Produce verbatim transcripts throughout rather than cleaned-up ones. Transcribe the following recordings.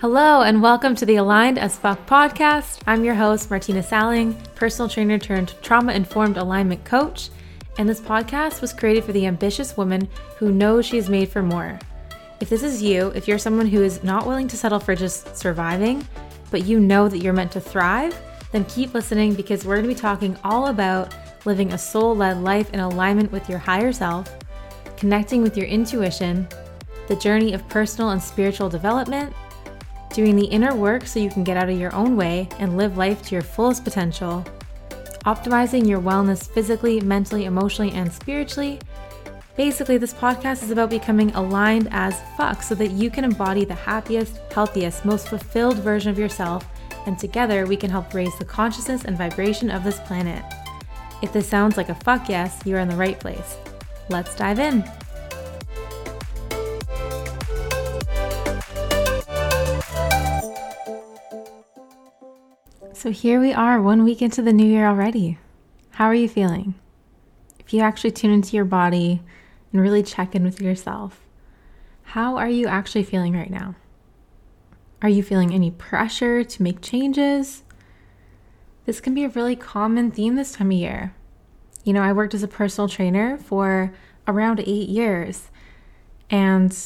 Hello and welcome to the Aligned as Fuck podcast. I'm your host, Martina Salling, personal trainer turned trauma-informed alignment coach, and this podcast was created for the ambitious woman who knows she is made for more. If this is you, if you're someone who is not willing to settle for just surviving, but you know that you're meant to thrive, then keep listening because we're going to be talking all about living a soul-led life in alignment with your higher self, connecting with your intuition, the journey of personal and spiritual development, doing the inner work so you can get out of your own way and live life to your fullest potential, optimizing your wellness physically, mentally, emotionally, and spiritually. Basically, this podcast is about becoming aligned as fuck so that you can embody the happiest, healthiest, most fulfilled version of yourself, and together we can help raise the consciousness and vibration of this planet. If this sounds like a fuck yes, you are in the right place. Let's dive in. So here we are, one week into the new year already. How are you feeling? If you actually tune into your body and really check in with yourself, how are you actually feeling right now? Are you feeling any pressure to make changes? This can be a really common theme this time of year. You know, I worked as a personal trainer for around eight years, and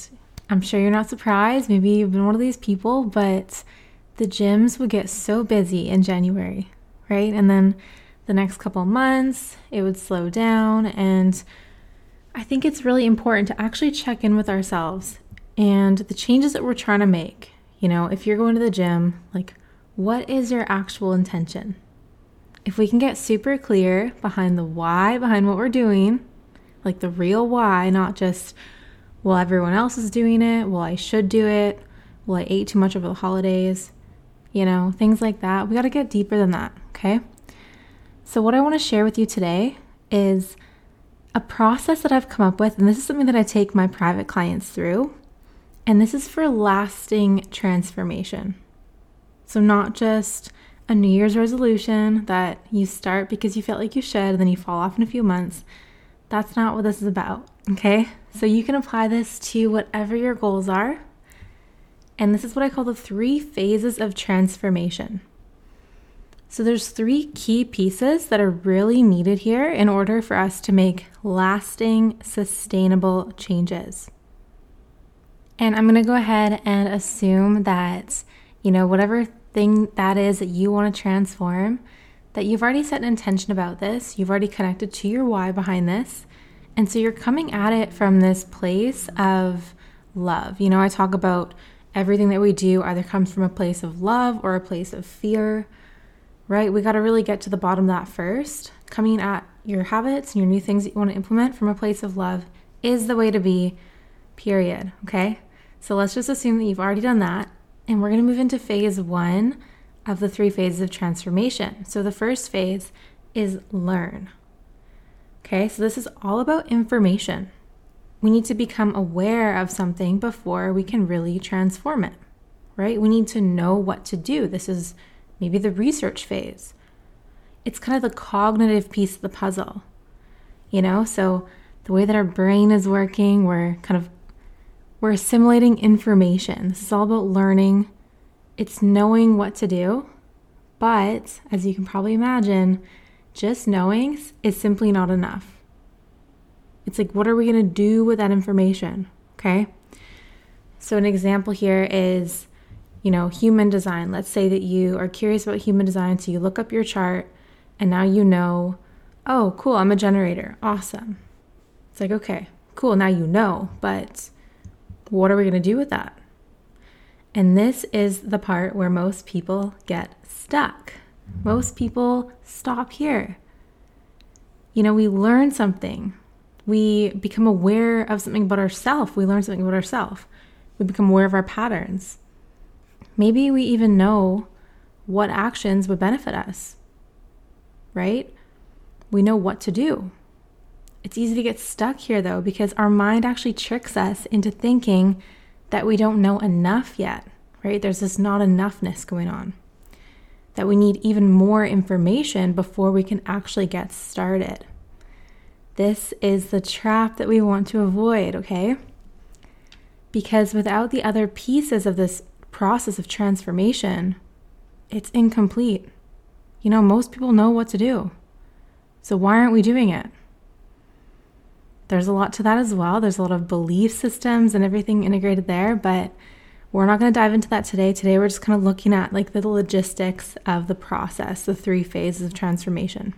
I'm sure you're not surprised. Maybe you've been one of these people, but the gyms would get so busy in January, right? And then the next couple months, it would slow down. And I think it's really important to actually check in with ourselves and the changes that we're trying to make. You know, if you're going to the gym, like, what is your actual intention? If we can get super clear behind the why, behind what we're doing, like the real why, not just, well, everyone else is doing it, well, I should do it, well, I ate too much over the holidays. You know, things like that. We got to get deeper than that, okay? So what I want to share with you today is a process that I've come up with, and this is something that I take my private clients through, and this is for lasting transformation. So not just a New Year's resolution that you start because you felt like you should, and then you fall off in a few months. That's not what this is about, okay? So you can apply this to whatever your goals are. And this is what I call the three phases of transformation. So there's three key pieces that are really needed here in order for us to make lasting, sustainable changes. And I'm going to go ahead and assume that, you know, whatever thing that is that you want to transform, that you've already set an intention about this, you've already connected to your why behind this, and so you're coming at it from this place of love. You know, I talk about everything that we do either comes from a place of love or a place of fear, right? We got to really get to the bottom of that first. Coming at your habits and your new things that you want to implement from a place of love is the way to be, period, okay? So let's just assume that you've already done that, and we're going to move into phase one of the three phases of transformation. So the first phase is learn, okay? So this is all about information. We need to become aware of something before we can really transform it, right? We need to know what to do. This is maybe the research phase. It's kind of the cognitive piece of the puzzle, you know? So the way that our brain is working, we're kind of, we're assimilating information. This is all about learning. It's knowing what to do, but as you can probably imagine, just knowing is simply not enough. It's like, what are we going to do with that information, okay? So an example here is, you know, human design. Let's say that you are curious about human design, so you look up your chart, and now you know, oh, cool, I'm a generator. Awesome. It's like, okay, cool, now you know, but what are we going to do with that? And this is the part where most people get stuck. Most people stop here. You know, we learn something. We become aware of something about ourselves. We learn something about ourselves. We become aware of our patterns. Maybe we even know what actions would benefit us, right? We know what to do. It's easy to get stuck here, though, because our mind actually tricks us into thinking that we don't know enough yet, right? There's this not enoughness going on, that we need even more information before we can actually get started. This is the trap that we want to avoid, okay? Because without the other pieces of this process of transformation, it's incomplete. You know, most people know what to do. So why aren't we doing it? There's a lot to that as well. There's a lot of belief systems and everything integrated there, but we're not going to dive into that today. Today, we're just kind of looking at like the logistics of the process, the three phases of transformation.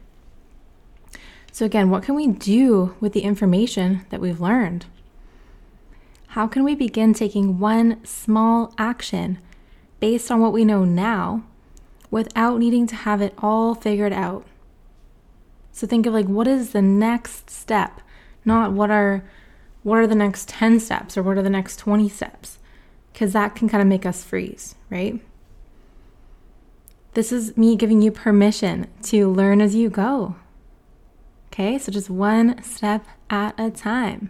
So again, what can we do with the information that we've learned? How can we begin taking one small action based on what we know now without needing to have it all figured out? So think of like, what is the next step? Not what are what are the next ten steps or what are the next twenty steps? Because that can kind of make us freeze, right? This is me giving you permission to learn as you go. Okay, so just one step at a time.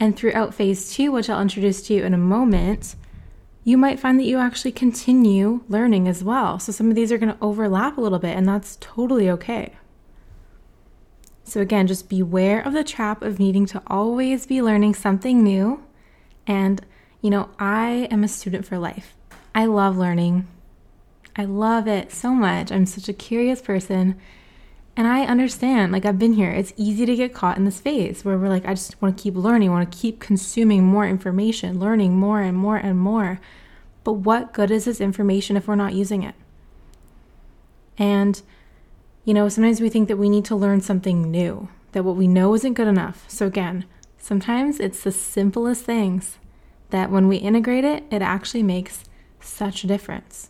And throughout phase two, which I'll introduce to you in a moment, you might find that you actually continue learning as well. So some of these are going to overlap a little bit, and that's totally okay. So again, just beware of the trap of needing to always be learning something new. And, you know, I am a student for life. I love learning. I love it so much. I'm such a curious person. And I understand, like I've been here, it's easy to get caught in this phase where we're like, I just want to keep learning, want to keep consuming more information, learning more and more and more. But what good is this information if we're not using it? And you know, sometimes we think that we need to learn something new, that what we know isn't good enough. So again, sometimes it's the simplest things that when we integrate it, it actually makes such a difference,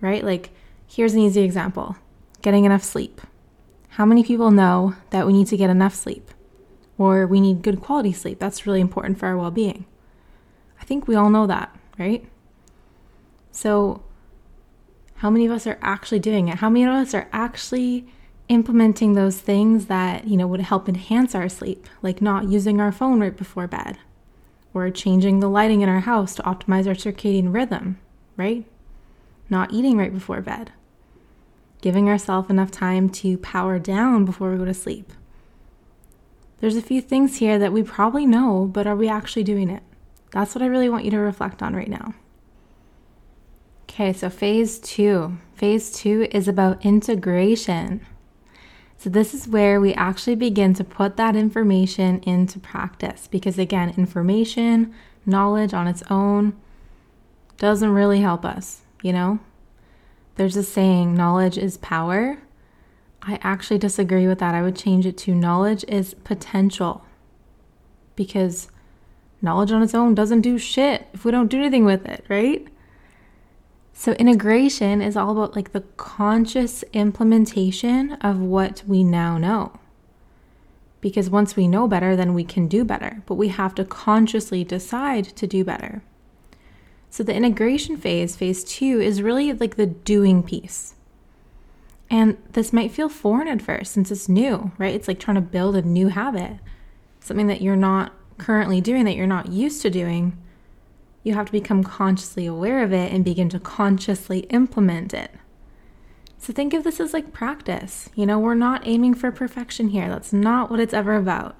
right? Like, here's an easy example, getting enough sleep. How many people know that we need to get enough sleep or we need good quality sleep? That's really important for our well-being. I think we all know that, right? So how many of us are actually doing it? How many of us are actually implementing those things that, you know, would help enhance our sleep, like not using our phone right before bed or changing the lighting in our house to optimize our circadian rhythm, right? Not eating right before bed, giving ourselves enough time to power down before we go to sleep. There's a few things here that we probably know, but are we actually doing it? That's what I really want you to reflect on right now. Okay, so phase two. Phase two is about integration. So this is where we actually begin to put that information into practice because again, information, knowledge on its own doesn't really help us, you know? There's a saying, knowledge is power. I actually disagree with that. I would change it to knowledge is potential because knowledge on its own doesn't do shit if we don't do anything with it, right? So integration is all about like the conscious implementation of what we now know. Because once we know better, then we can do better, but we have to consciously decide to do better. So the integration phase, phase two, is really like the doing piece. And this might feel foreign at first since it's new, right? It's like trying to build a new habit, something that you're not currently doing, that you're not used to doing. You have to become consciously aware of it and begin to consciously implement it. So think of this as like practice. You know, we're not aiming for perfection here. That's not what it's ever about.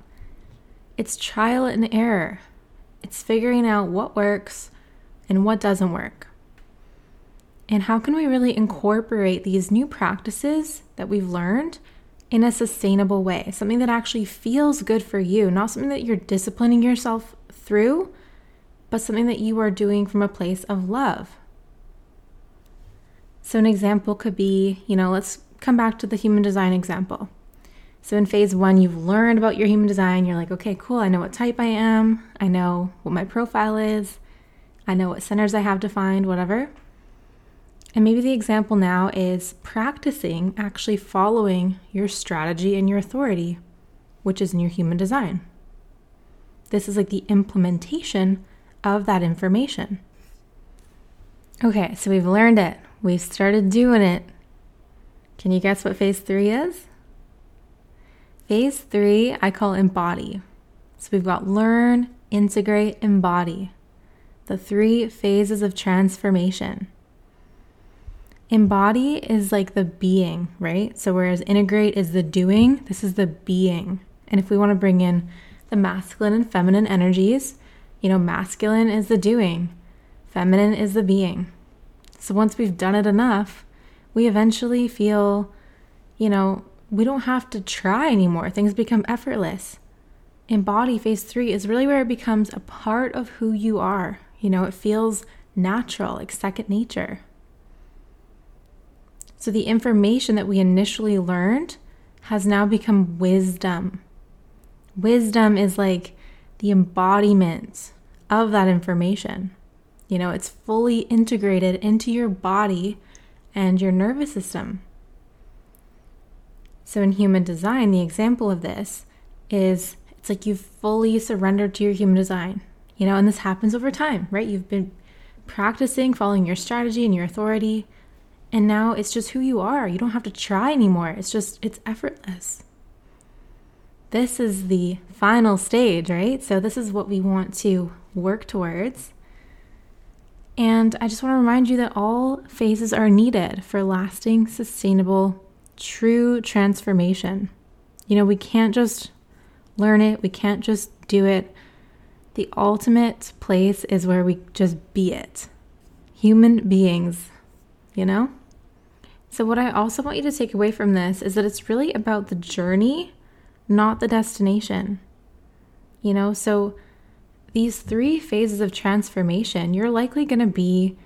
It's trial and error. It's figuring out what works and what doesn't work. And how can we really incorporate these new practices that we've learned in a sustainable way? Something that actually feels good for you, not something that you're disciplining yourself through, but something that you are doing from a place of love. So an example could be, you know, let's come back to the human design example. So in phase one, you've learned about your human design. You're like, okay, cool. I know what type I am. I know what my profile is. I know what centers I have defined, whatever. And maybe the example now is practicing actually following your strategy and your authority, which is in your human design. This is like the implementation of that information. Okay, so we've learned it. We've started doing it. Can you guess what phase three is? Phase three, I call embody. So we've got learn, integrate, embody. The three phases of transformation. Embody is like the being, right? So whereas integrate is the doing, this is the being. And if we want to bring in the masculine and feminine energies, you know, masculine is the doing, Feminine is the being. So once we've done it enough, we eventually feel, you know, we don't have to try anymore. Things become effortless. Embody phase three is really where it becomes a part of who you are. You know, it feels natural, like second nature. So the information that we initially learned has now become wisdom. Wisdom is like the embodiment of that information. You know, it's fully integrated into your body and your nervous system. So in human design, the example of this is it's like you've fully surrendered to your human design, you know, and this happens over time, right? You've been practicing, following your strategy and your authority, and now it's just who you are. You don't have to try anymore. It's just, it's effortless. This is the final stage, right? So this is what we want to work towards. And I just want to remind you that all phases are needed for lasting, sustainable, true transformation. You know, we can't just learn it. We can't just do it. The ultimate place is where we just be it. Human beings, you know? So what I also want you to take away from this is that it's really about the journey, not the destination. You know, so these three phases of transformation, you're likely going to be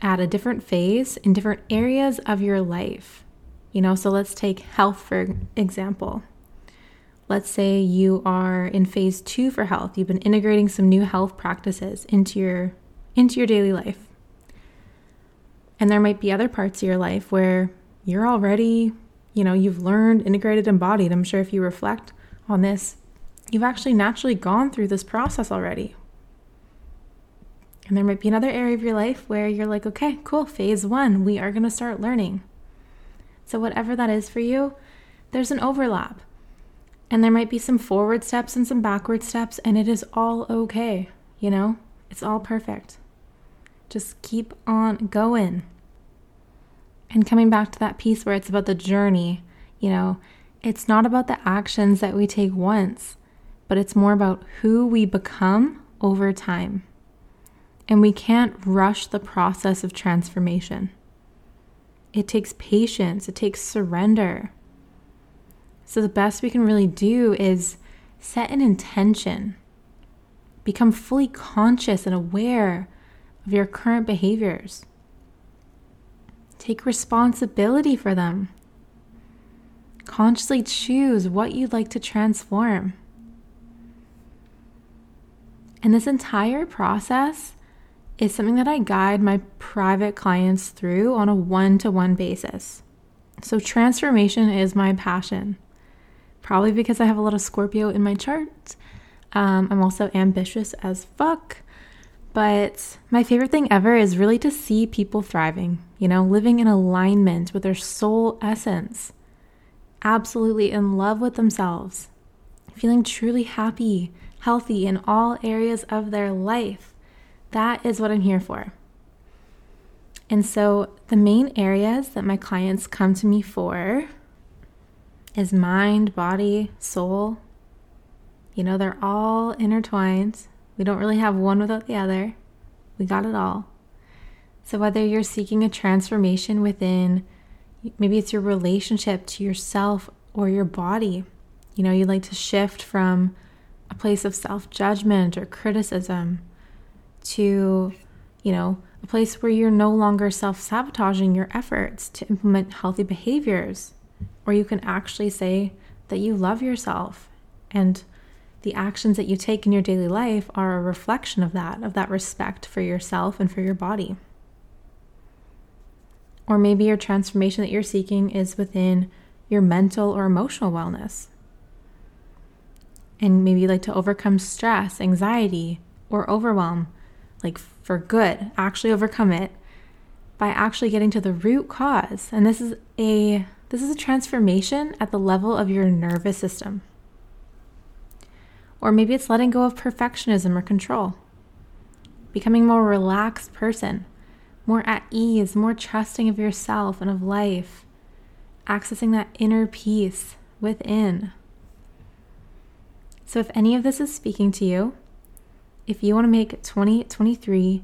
at a different phase in different areas of your life. You know, so let's take health, for example. Let's say you are in phase two for health. You've been integrating some new health practices into your, into your daily life. And there might be other parts of your life where you're already, you know, you've learned, integrated, embodied. I'm sure if you reflect on this, you've actually naturally gone through this process already. And there might be another area of your life where you're like, okay, cool, phase one, we are going to start learning. So whatever that is for you, there's an overlap. And there might be some forward steps and some backward steps, and it is all okay, you know? It's all perfect. Just keep on going. And coming back to that piece where it's about the journey, you know, it's not about the actions that we take once, but it's more about who we become over time. And we can't rush the process of transformation. It takes patience, it takes surrender. So the best we can really do is set an intention, become fully conscious and aware of your current behaviors. Take responsibility for them. Consciously choose what you'd like to transform. And this entire process is something that I guide my private clients through on a one-to-one basis. So transformation is my passion, probably because I have a lot of Scorpio in my chart. Um, I'm also ambitious as fuck. But my favorite thing ever is really to see people thriving, you know, living in alignment with their soul essence, absolutely in love with themselves, feeling truly happy, healthy in all areas of their life. That is what I'm here for. And so the main areas that my clients come to me for is mind, body, soul. You know, they're all intertwined. We don't really have one without the other. We got it all. So whether you're seeking a transformation within, maybe it's your relationship to yourself or your body. You know, you'd like to shift from a place of self-judgment or criticism to, you know, a place where you're no longer self-sabotaging your efforts to implement healthy behaviors. Or you can actually say that you love yourself, and the actions that you take in your daily life are a reflection of that, of that respect for yourself and for your body. Or maybe your transformation that you're seeking is within your mental or emotional wellness. And maybe you like to overcome stress, anxiety, or overwhelm, like for good, actually overcome it by actually getting to the root cause. And this is a this is a transformation at the level of your nervous system. Or maybe it's letting go of perfectionism or control, becoming a more relaxed person, more at ease, more trusting of yourself and of life, accessing that inner peace within. So if any of this is speaking to you, if you want to make twenty twenty-three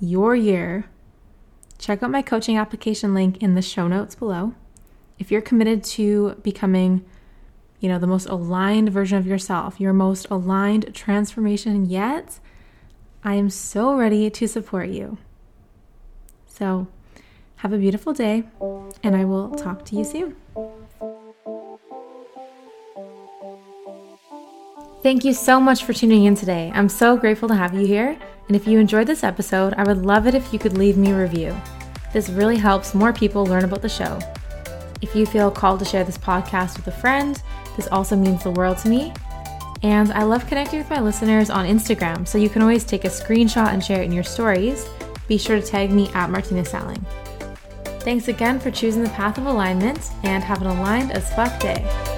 your year, check out my coaching application link in the show notes below. If you're committed to becoming, you know, the most aligned version of yourself, your most aligned transformation yet, I am so ready to support you. So have a beautiful day, and I will talk to you soon. Thank you so much for tuning in today. I'm so grateful to have you here. And if you enjoyed this episode, I would love it if you could leave me a review. This really helps more people learn about the show. If you feel called to share this podcast with a friend, this also means the world to me. And I love connecting with my listeners on Instagram, so you can always take a screenshot and share it in your stories. Be sure to tag me at Martina Salling. Thanks again for choosing the path of alignment, and have an aligned as fuck day.